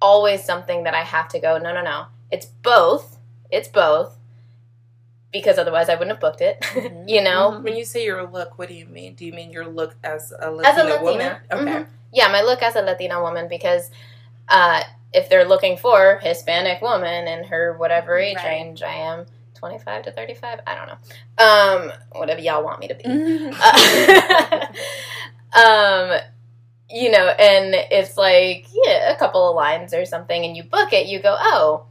always something that I have to go, no. It's both. It's both. Because otherwise I wouldn't have booked it, mm-hmm. you know? When you say your look, what do you mean? Do you mean your look as a Latina, woman? Okay. Mm-hmm. Yeah, my look as a Latina woman, because if they're looking for Hispanic woman in her whatever age range I am, 25 to 35, I don't know. Whatever y'all want me to be. You know, and it's like, yeah, a couple of lines or something, and you book it, you go, oh,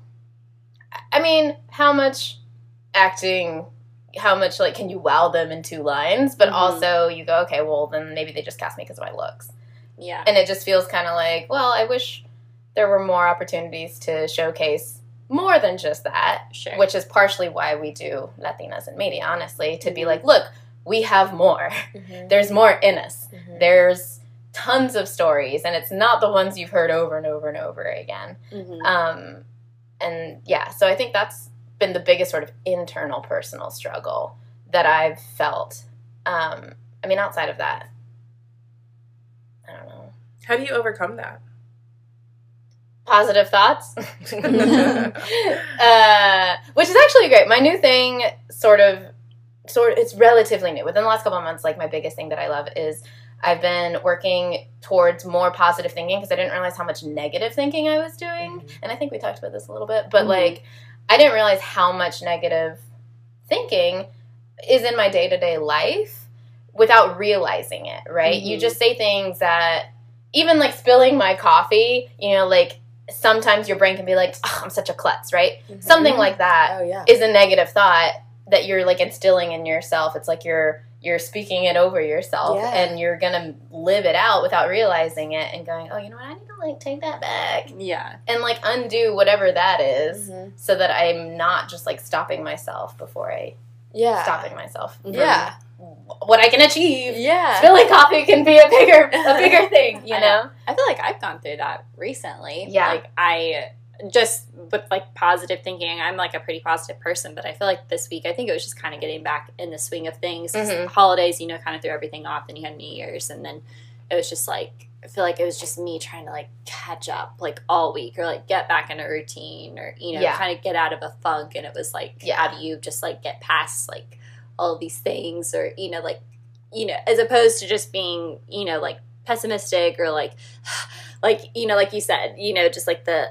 I mean, how much acting, how much, like, can you wow them in two lines? But mm-hmm. also you go, okay, well, then maybe they just cast me because of my looks. Yeah. And it just feels kind of like, well, I wish there were more opportunities to showcase more than just that, sure. which is partially why we do Latinas in Media, honestly, to mm-hmm. be like, look, we have more. Mm-hmm. There's more in us. Mm-hmm. There's tons of stories, and it's not the ones you've heard over and over and over again. Mm-hmm. And, yeah, so I think that's been the biggest sort of internal personal struggle that I've felt. I mean, outside of that, I don't know. How do you overcome that? Positive thoughts. Which is actually great. My new thing, sort of, it's relatively new. Within the last couple of months, like, my biggest thing that I love is I've been working towards more positive thinking, because I didn't realize how much negative thinking I was doing. Mm-hmm. And I think we talked about this a little bit, but mm-hmm. like, I didn't realize how much negative thinking is in my day-to-day life without realizing it, right? Mm-hmm. You just say things that, even like spilling my coffee, you know, like sometimes your brain can be like, oh, I'm such a klutz, right? Mm-hmm. Something like that is a negative thought that you're like instilling in yourself. It's like you're speaking it over yourself, and you're going to live it out without realizing it and going, oh, you know what, I need to, like, take that back. Yeah. And, like, undo whatever that is so that I'm not just, like, stopping myself before I stopping myself. Yeah. What I can achieve. Yeah. Spilling coffee can be a bigger thing, you know? I feel like I've gone through that recently. Yeah. Like, I just with, like, positive thinking, I'm, like, a pretty positive person, but I feel like this week, I think it was just kind of getting back in the swing of things. Mm-hmm. Holidays, you know, kind of threw everything off, and you had New Year's, and then it was just, like, I feel like it was just me trying to, like, catch up, like, all week, or, like, get back in a routine, or, you know, kind of get out of a funk, and it was, like, how do you just, like, get past, like, all these things, or, you know, like, you know, as opposed to just being, you know, like, pessimistic, or, like, you know, like you said, you know, just, like, the,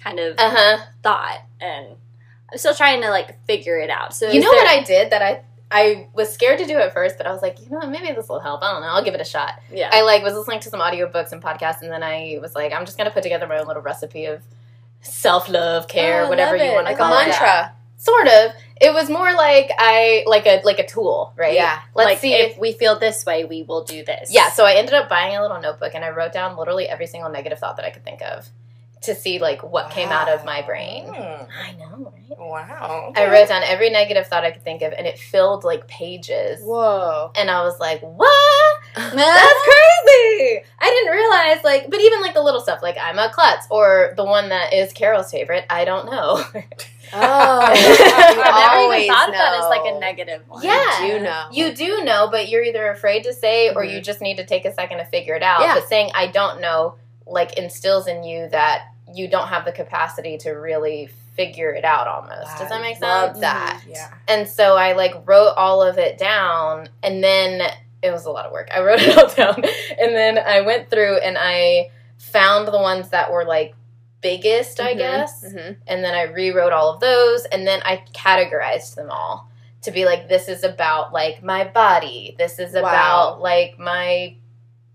kind of thought, and I'm still trying to, like, figure it out. So you know what I did that I was scared to do at first, but I was like, you know, maybe this will help. I don't know. I'll give it a shot. Yeah. I, like, was listening to some audiobooks and podcasts, and then I was like, I'm just going to put together my own little recipe of self-love, care, whatever you want to call it. A mantra. Sort of. It was more like a tool, right? Yeah. Let's like see if we feel this way, we will do this. Yeah. So I ended up buying a little notebook, and I wrote down literally every single negative thought that I could think of, to see, like, what came out of my brain. Mm. I know, right? Wow. Okay. I wrote down every negative thought I could think of, and it filled, like, pages. Whoa. And I was like, what? That's crazy! I didn't realize, like, but even, like, the little stuff, like, I'm a klutz, or the one that is Carol's favorite, I don't know. I never even thought of that as, like, a negative one. Yeah. You do know, but you're either afraid to say, or you just need to take a second to figure it out. Yeah. But saying, I don't know, like, instills in you that you don't have the capacity to really figure it out almost. Does that make sense? I love that. Yeah. And so I, like, wrote all of it down, and then it was a lot of work. I wrote it all down, and then I went through and I found the ones that were, like, biggest, I guess, and then I rewrote all of those, and then I categorized them all to be like, this is about, like, my body. This is about, like, my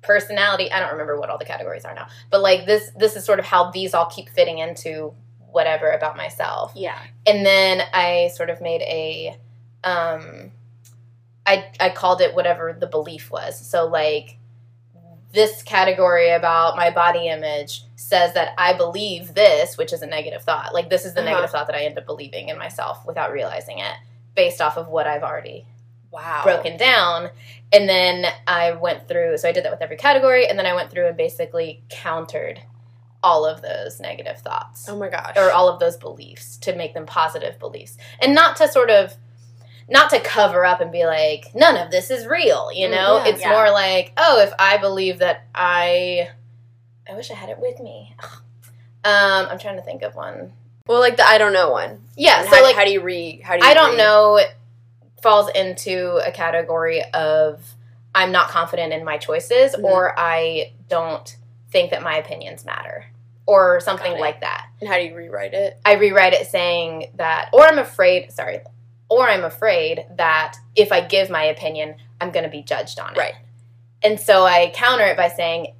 personality. I don't remember what all the categories are now, but, like, this is sort of how these all keep fitting into whatever about myself. Yeah. And then I sort of made a, I called it whatever the belief was. So, like, this category about my body image says that I believe this, which is a negative thought. Like, this is the negative thought that I end up believing in myself without realizing it, based off of what I've already broken down. And then I went through, so I did that with every category, and then I went through and basically countered all of those negative thoughts. Oh my gosh. Or all of those beliefs, to make them positive beliefs. And not to sort of, not to cover up and be like, none of this is real, you know? Yeah, it's more like, oh, if I believe that I wish I had it with me. I'm trying to think of one. Well, like the I don't know one. Yeah. And so like, how do you I don't know falls into a category of I'm not confident in my choices, mm-hmm. or I don't think that my opinions matter, or something like that. And how do you rewrite it? I rewrite it saying that, or I'm afraid that if I give my opinion, I'm going to be judged on it. Right. And so I counter it by saying,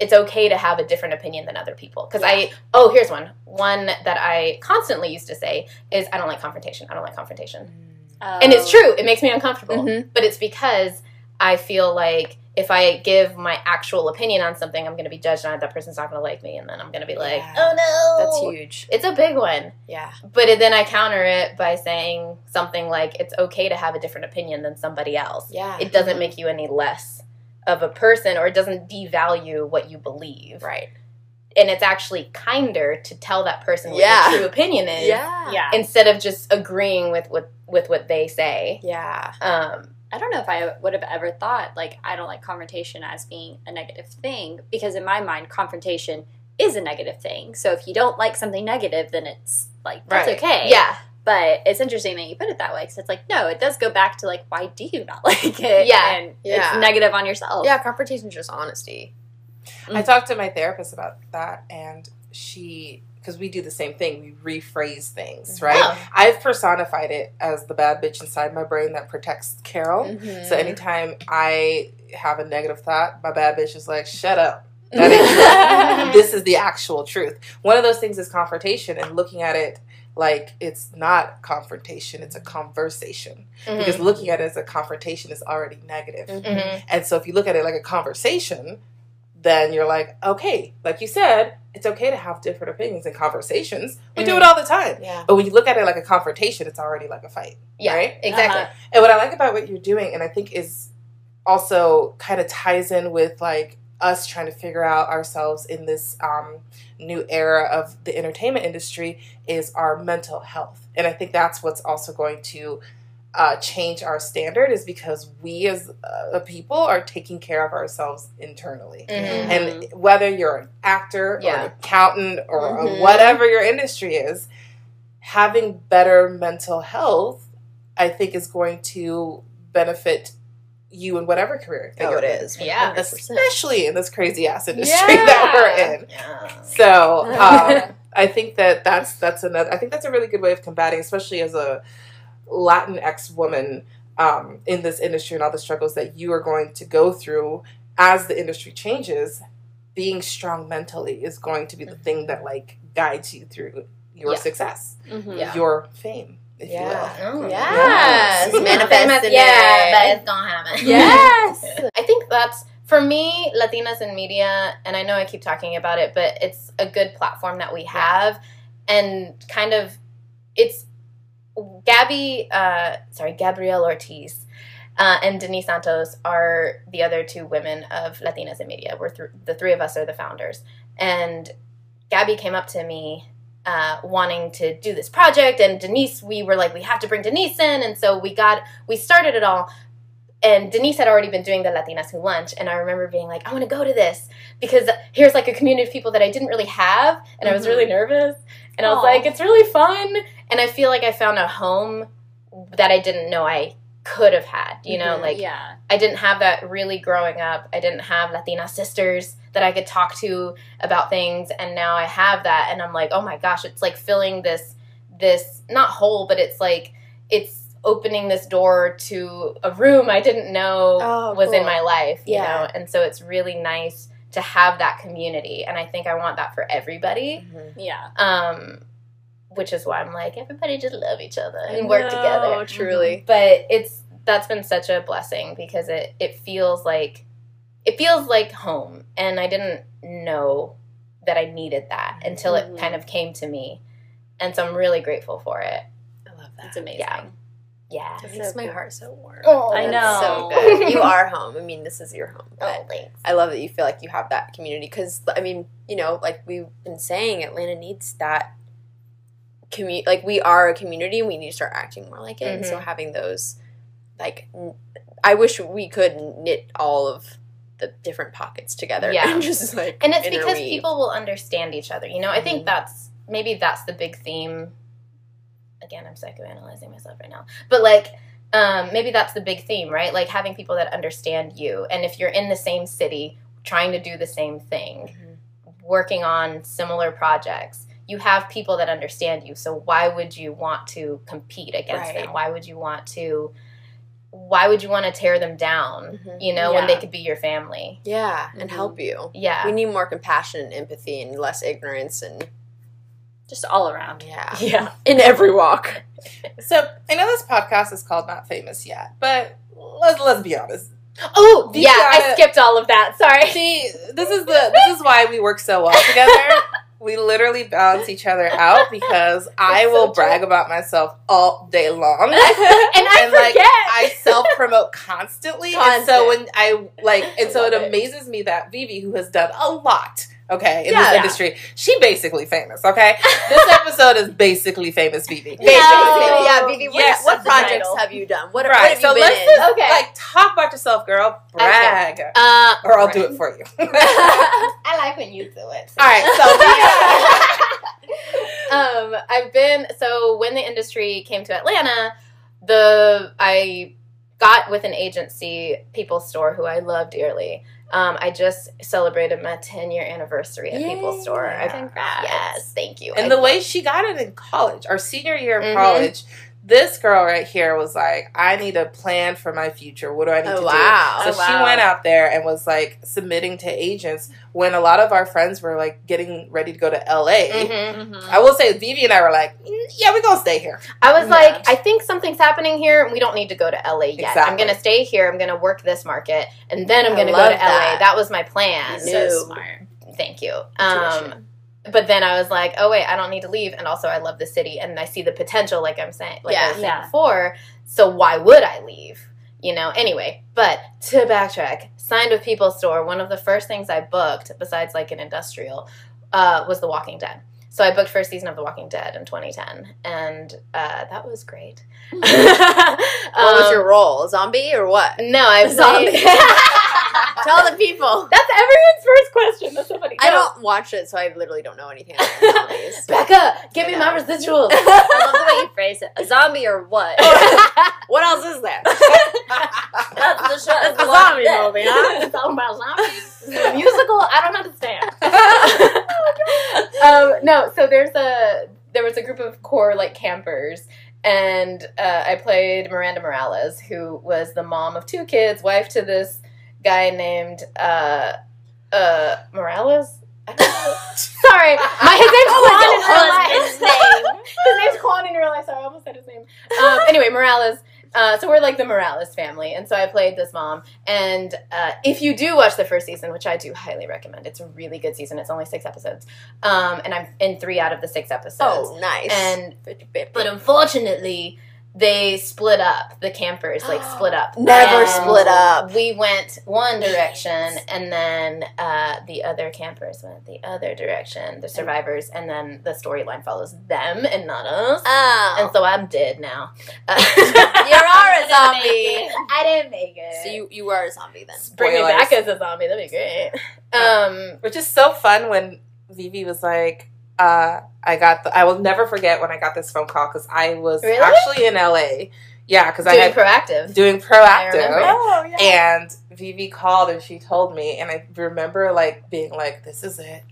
it's okay to have a different opinion than other people. Because here's one. One that I constantly used to say is, I don't like confrontation. I don't like confrontation. Oh. And it's true. It makes me uncomfortable. Mm-hmm. But it's because I feel like if I give my actual opinion on something, I'm going to be judged on it. That person's not going to like me. And then I'm going to be like, oh no. That's huge. It's a big one. Yeah. But then I counter it by saying something like, it's okay to have a different opinion than somebody else. Yeah. It doesn't make you any less of a person, or it doesn't devalue what you believe. Right. And it's actually kinder to tell that person what your true opinion is instead of just agreeing with what they say. Yeah. I don't know if I would have ever thought, like, I don't like confrontation as being a negative thing, because in my mind, confrontation is a negative thing. So if you don't like something negative, then it's, like, that's okay. Yeah. But it's interesting that you put it that way, because it's like, no, it does go back to, like, why do you not like it? Yeah. And it's negative on yourself. Yeah, confrontation is just honesty. Mm-hmm. I talked to my therapist about that, and she... because we do the same thing. We rephrase things, right? Oh. I've personified it as the bad bitch inside my brain that protects Carol. Mm-hmm. So anytime I have a negative thought, my bad bitch is like, shut up. That ain't true. This is the actual truth. One of those things is confrontation, and looking at it like it's not confrontation, it's a conversation. Mm-hmm. Because looking at it as a confrontation is already negative. Mm-hmm. And so if you look at it like a conversation, then you're like, okay, like you said, it's okay to have different opinions and conversations. We do it all the time. Yeah. But when you look at it like a confrontation, it's already like a fight. Yeah, right? Exactly. Uh-huh. And what I like about what you're doing, and I think is also kind of ties in with like us trying to figure out ourselves in this new era of the entertainment industry, is our mental health. And I think that's what's also going to change our standard, is because we as a people are taking care of ourselves internally. Mm-hmm. And whether you're an actor or an accountant or whatever your industry is, having better mental health, I think, is going to benefit you in whatever career that you're in. Is. Yeah. 100%. Especially in this crazy-ass industry that we're in. Yeah. So I think that that's another... I think that's a really good way of combating, especially as a... Latinx woman in this industry, and all the struggles that you are going to go through as the industry changes. Being strong mentally is going to be the thing that like guides you through your success, your fame, if you will. Oh, yes. Manifest it. Yeah, but it's gonna happen. Yes. I think that's, for me, Latinas in Media, and I know I keep talking about it, but it's a good platform that we have, and kind of it's Gabrielle Ortiz and Denise Santos are the other two women of Latinas in Media. We're the three of us are the founders. And Gabby came up to me wanting to do this project, and Denise, we were like, we have to bring Denise in, and so we started it all. And Denise had already been doing the Latinas Who Lunch, and I remember being like, I want to go to this, because here's like a community of people that I didn't really have, and I was really nervous, and I was like, it's really fun, and I feel like I found a home that I didn't know I could have had, you know, like, I didn't have that really growing up. I didn't have Latina sisters that I could talk to about things, and now I have that, and I'm like, oh my gosh, it's like filling this not hole, but it's like, it's opening this door to a room I didn't know was in my life, you know? And so it's really nice to have that community, and I think I want that for everybody. Mm-hmm. Yeah. Which is why I'm like, everybody just love each other and work together. Oh, truly. Mm-hmm. But that's been such a blessing, because it feels like home, and I didn't know that I needed that until it kind of came to me, and so I'm really grateful for it. I love that. It's amazing. Yeah. Yeah. It makes my heart so warm. Oh, I know. So good. You are home. I mean, this is your home. But I love that you feel like you have that community because, I mean, you know, like we've been saying, Atlanta needs that community. Like, we are a community and we need to start acting more like it. Mm-hmm. And so having those, like, I wish we could knit all of the different pockets together. Yeah. And just, like, and it's because people will understand each other. You know, I think that's the big theme. Again, I'm psychoanalyzing myself right now. But, like, maybe that's the big theme, right? Like, having people that understand you. And if you're in the same city, trying to do the same thing, working on similar projects, you have people that understand you. So why would you want to compete against them? Why would you want to tear them down, you know, when they could be your family? Yeah, and help you. Yeah. We need more compassion and empathy and less ignorance and... just all around. Yeah. Yeah. In every walk. So, I know this podcast is called Not Famous Yet, but let's be honest. Oh, yeah. I skipped all of that. Sorry. See, this is why we work so well together. We literally balance each other out because I will brag about myself all day long. and I forget. Like, I self-promote constantly. And so when it amazes me that Vivi, who has done a lot, okay, in this industry. She basically famous, okay? This episode is basically famous, Vivi. No. Yeah, Vivi, what projects have you done? What have you been in? Just, talk about yourself, girl. Brag. Okay. Or I'll do it for you. I like when you do it. So. All right, so. So when the industry came to Atlanta, I got with an agency, People Store, who I love dearly. I just celebrated my 10-year anniversary at People Store. Congrats. Yes, thank you. And the way she got it in college, our senior year of college, this girl right here was like, I need a plan for my future. What do I need to do? So she went out there and was like submitting to agents when a lot of our friends were like getting ready to go to LA. I will say Vivi and I were like, yeah, we're going to stay here. I was like, I think something's happening here and we don't need to go to LA yet. Exactly. I'm going to stay here. I'm going to work this market and then I'm going to go to LA. That was my plan. So smart. Thank you. But then I was like, oh, wait, I don't need to leave. And also I love the city and I see the potential, like I'm saying, before. So why would I leave? You know, anyway, but to backtrack, signed with People Store. One of the first things I booked, besides like an industrial, was The Walking Dead. So I booked first season of The Walking Dead in 2010, and that was great. What was your role? Zombie or what? No, I was zombie. Tell the people. That's everyone's first question. That's so funny. I don't watch it, so I literally don't know anything about zombies. Becca, give me my residuals. I love the way you phrase it. A zombie or what? What else is there? That's the show. It's a zombie movie, huh? It's all about zombies. Musical? I don't understand. No, so there was a group of core like campers, and I played Miranda Morales, who was the mom of two kids, wife to this guy named Morales. Sorry, his name's Quan in real life. His name's Quan in real life. Sorry, I almost said his name. Anyway, Morales. So we're like the Morales family, and so I played this mom, and if you do watch the first season, which I do highly recommend, it's a really good season, it's only 6 episodes, and I'm in 3 out of the 6 episodes. Oh, nice. And, but unfortunately, they split up, the campers, like, split up. Never split up. We went one direction, and then the other campers went the other direction, the survivors, and then the storyline follows them and not us. Oh. And so I'm dead now. You are a zombie. I didn't make it. So you are a zombie then. Spoilers. Bring me back as a zombie. That'd be great. Which is so fun when Vivi was like, I will never forget when I got this phone call because I was actually in LA. Yeah, because I had doing proactive. Oh, yeah. And Vivi called and she told me, and I remember like being like, "This is it.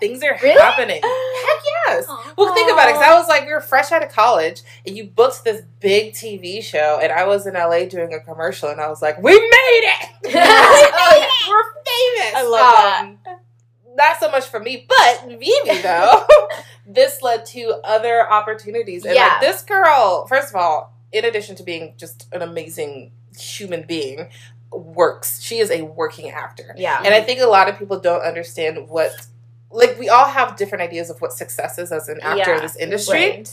Things are happening. Heck yes." Aww. Well, think about it. Because I was like, we were fresh out of college, and you booked this big TV show, and I was in LA doing a commercial, and I was like, "We made it! We made it! We're famous!" I love that. Not so much for me, but Vivi, though, this led to other opportunities. And like, this girl, first of all, in addition to being just an amazing human being, works. She is a working actor. Yeah. And I think a lot of people don't understand what like, we all have different ideas of what success is as an actor in this industry.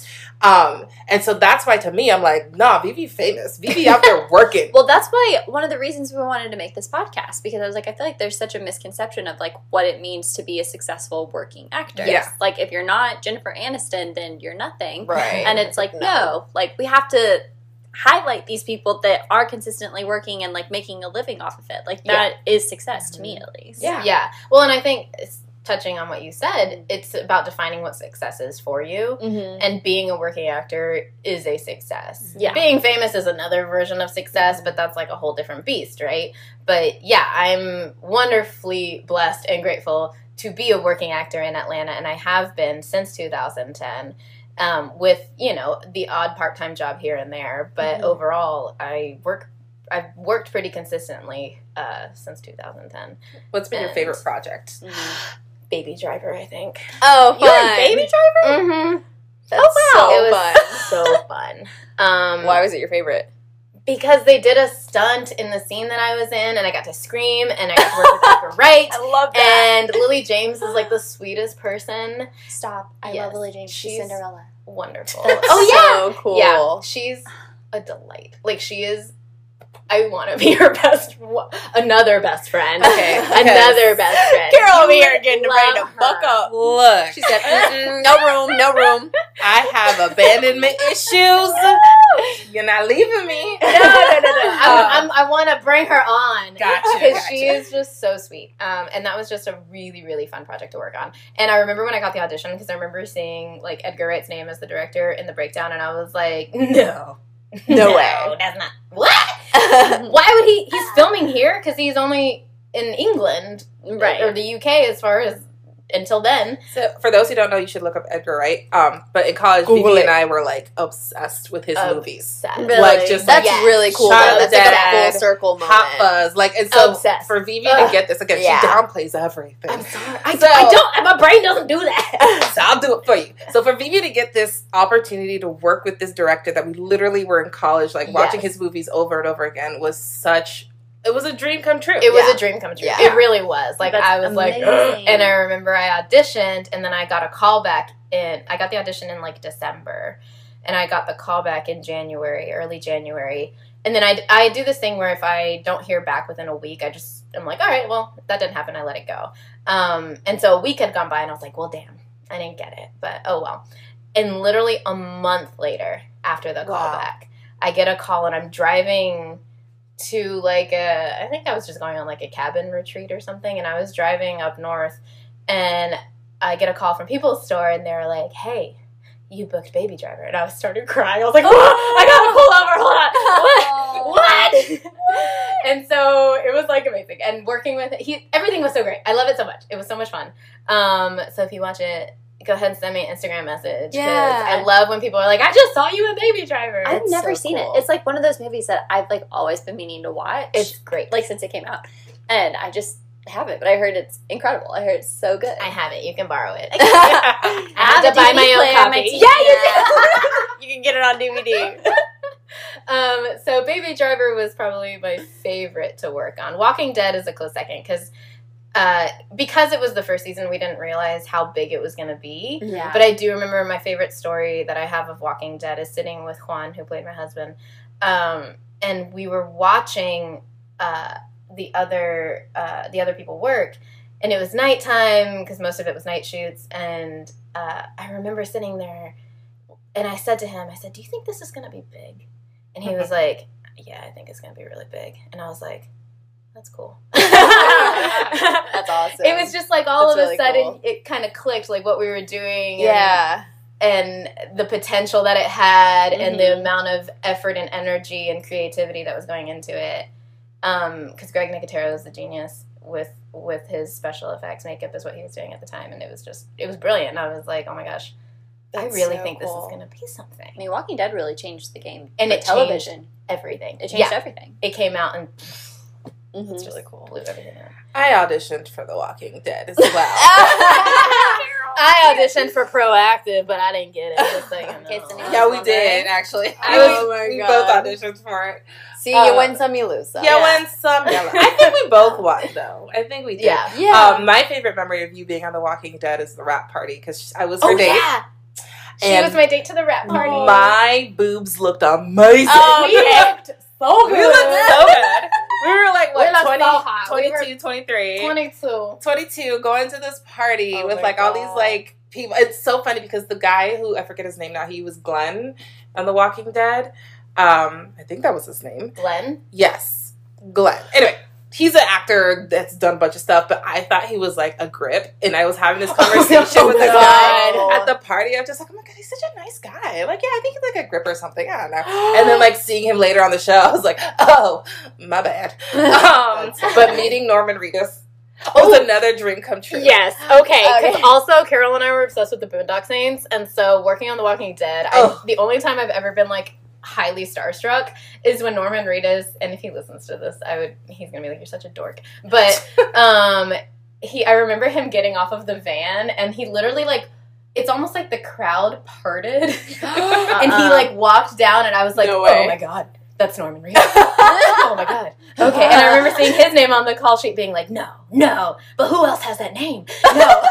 Right. And so that's why, to me, I'm like, nah, Vivi famous. Vivi out there working. Well, that's why one of the reasons we wanted to make this podcast, because I was like, I feel like there's such a misconception of, like, what it means to be a successful working actor. Yeah. Like, if you're not Jennifer Aniston, then you're nothing. Right. And it's like, no. Like, we have to highlight these people that are consistently working and, like, making a living off of it. Like, that is success to me, at least. Yeah. Yeah. Well, and I think... touching on what you said, it's about defining what success is for you, and being a working actor is a success. Yeah. Being famous is another version of success, but that's like a whole different beast, right? But yeah, I'm wonderfully blessed and grateful to be a working actor in Atlanta, and I have been since 2010, with, you know, the odd part-time job here and there, but overall, I've worked pretty consistently since 2010. What's been your favorite project? Baby Driver, I think. Oh, you were Baby Driver? Mm-hmm. It was so fun. Why was it your favorite? Because they did a stunt in the scene that I was in, and I got to scream, and I got to work with Parker Wright. I love that. And Lily James is, like, the sweetest person. Stop. I love Lily James. She's Cinderella. Wonderful. So cool. Yeah, she's a delight. Like, she is... I want to be her best friend. Okay. Another best friend. Carol over here getting ready to buck up. Look. She said, no room. I have abandonment issues. You're not leaving me. No. I want to bring her on. Gotcha. Because she is just so sweet. And that was just a really, really fun project to work on. And I remember when I got the audition, because I remember seeing, like, Edgar Wright's name as the director in the breakdown, and I was like, no way. That's not. What? Why would he? He's filming here because he's only in England, right, or the UK as far as until then. So, for those who don't know, you should look up Edgar Wright. But in college, Vivi and I were, like, obsessed with his movies. Really? Like, just that's really cool. That's like a full circle moment. Hot Fuzz, like, and so obsessed. For Vivi to get this again, she downplays everything. I'm sorry, I don't. My brain doesn't do that. So I'll do it for you. So for Vivi to get this opportunity to work with this director that we literally were in college, like, watching his movies over and over again, was such. It was a dream come true. It was a dream come true. Yeah. It really was. Like, I was amazing. And I remember I auditioned, and then I got a call back in, I got the audition in, like, December, and I got the call back in January, early January. And then I do this thing where if I don't hear back within a week, I'm like, all right, well, that didn't happen. I let it go. And so a week had gone by, and I was like, well, damn, I didn't get it, but oh well. And literally a month later after the callback, I get a call, and I'm driving to, like, I think I was just going on, like, a cabin retreat or something, and I was driving up north, and I get a call from People Store, and they're like, hey, you booked Baby Driver, and I started crying. I was like, I gotta pull over, hold on, what? And so it was, like, amazing, and working with everything was so great. I love it so much. It was so much fun. So if you watch it, go ahead and send me an Instagram message. Yeah. I love when people are like, I just saw you in Baby Driver. I've never seen it. It's like one of those movies that I've, like, always been meaning to watch. It's great. Like, since it came out. And I just haven't, but I heard it's incredible. I heard it's so good. I have it. You can borrow it. I have to buy my own copy. You can get it on DVD. So Baby Driver was probably my favorite to work on. Walking Dead is a close second because it was the first season, we didn't realize how big it was going to be. Yeah. But I do remember my favorite story that I have of Walking Dead is sitting with Juan, who played my husband, and we were watching the other people work, and it was nighttime because most of it was night shoots. And I remember sitting there, and I said to him, I said, "Do you think this is going to be big?" And he was like, "Yeah, I think it's going to be really big." And I was like, "That's cool." That's awesome. It was just like all of a sudden it kind of clicked, like what we were doing. Yeah. And the potential that it had and the amount of effort and energy and creativity that was going into it. Because Greg Nicotero is the genius with his special effects. Makeup is what he was doing at the time. And it was brilliant. And I was like, oh my gosh, I really think this is going to be something. I mean, Walking Dead really changed the game. And it changed everything. It changed everything. It came out and... It's really cool. I auditioned for The Walking Dead as well. I auditioned for Proactive, but I didn't get it. Just so you know. Yeah, we did, actually. We both auditioned for it. See, you win some, you lose some. Yeah, win some, you lose. I think we both won, though. I think we did. Yeah. My favorite memory of you being on The Walking Dead is the rap party, because I was her date. Yeah. She was my date to the rap party. My boobs looked amazing. Oh, we looked so good. We looked so good. We were like, what, 22, going to this party with like all these like people. It's so funny because the guy who, I forget his name now, he was Glenn on The Walking Dead. I think that was his name. Glenn? Yes. Glenn. Anyway. He's an actor that's done a bunch of stuff, but I thought he was, like, a grip. And I was having this conversation with this guy at the party. I'm just like, oh, my God, he's such a nice guy. Like, yeah, I think he's, like, a grip or something. I don't know. And then, like, seeing him later on the show, I was like, oh, my bad. But meeting Norman Reedus was another dream come true. Yes. Okay. Because also, Carol and I were obsessed with the Boondock Saints. And so, working on The Walking Dead, the only time I've ever been, like, highly starstruck is when Norman Reedus, and if he listens to this, he's gonna be like, you're such a dork, but I remember him getting off of the van, and he literally, like, it's almost like the crowd parted and he like walked down, and I was like, no way. Oh my God, that's Norman Reedus. Oh my God. Okay. And I remember seeing his name on the call sheet being like, no, but who else has that name? No.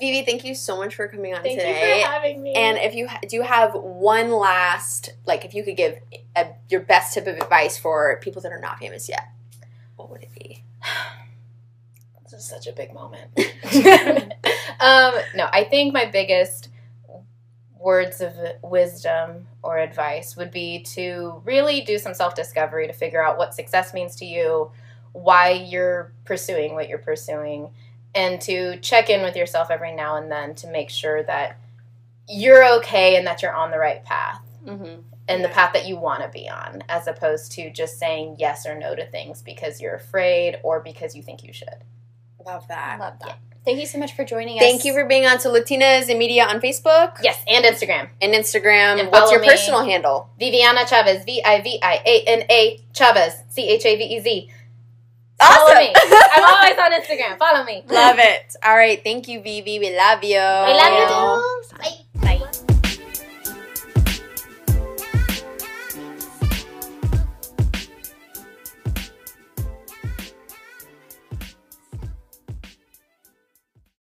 Vivi, thank you so much for coming on today. Thank you for having me. And if you do have one last, like, if you could give your best tip of advice for people that are not famous yet, what would it be? This is such a big moment. No, I think my biggest words of wisdom or advice would be to really do some self-discovery to figure out what success means to you, why you're pursuing what you're pursuing, and to check in with yourself every now and then to make sure that you're okay and that you're on the right path and the path that you want to be on, as opposed to just saying yes or no to things because you're afraid or because you think you should. Love that. Love that. Yeah. Thank you so much for joining us. Thank you for being on to Latinas in Media on Facebook. Yes, and Instagram. And Instagram. And what's your personal handle? Viviana Chavez. Viviana Chavez. Chavez. Awesome. Follow me. I'm always on Instagram. Follow me. Love it. All right. Thank you, Vivi. We love you. I love you. Bye.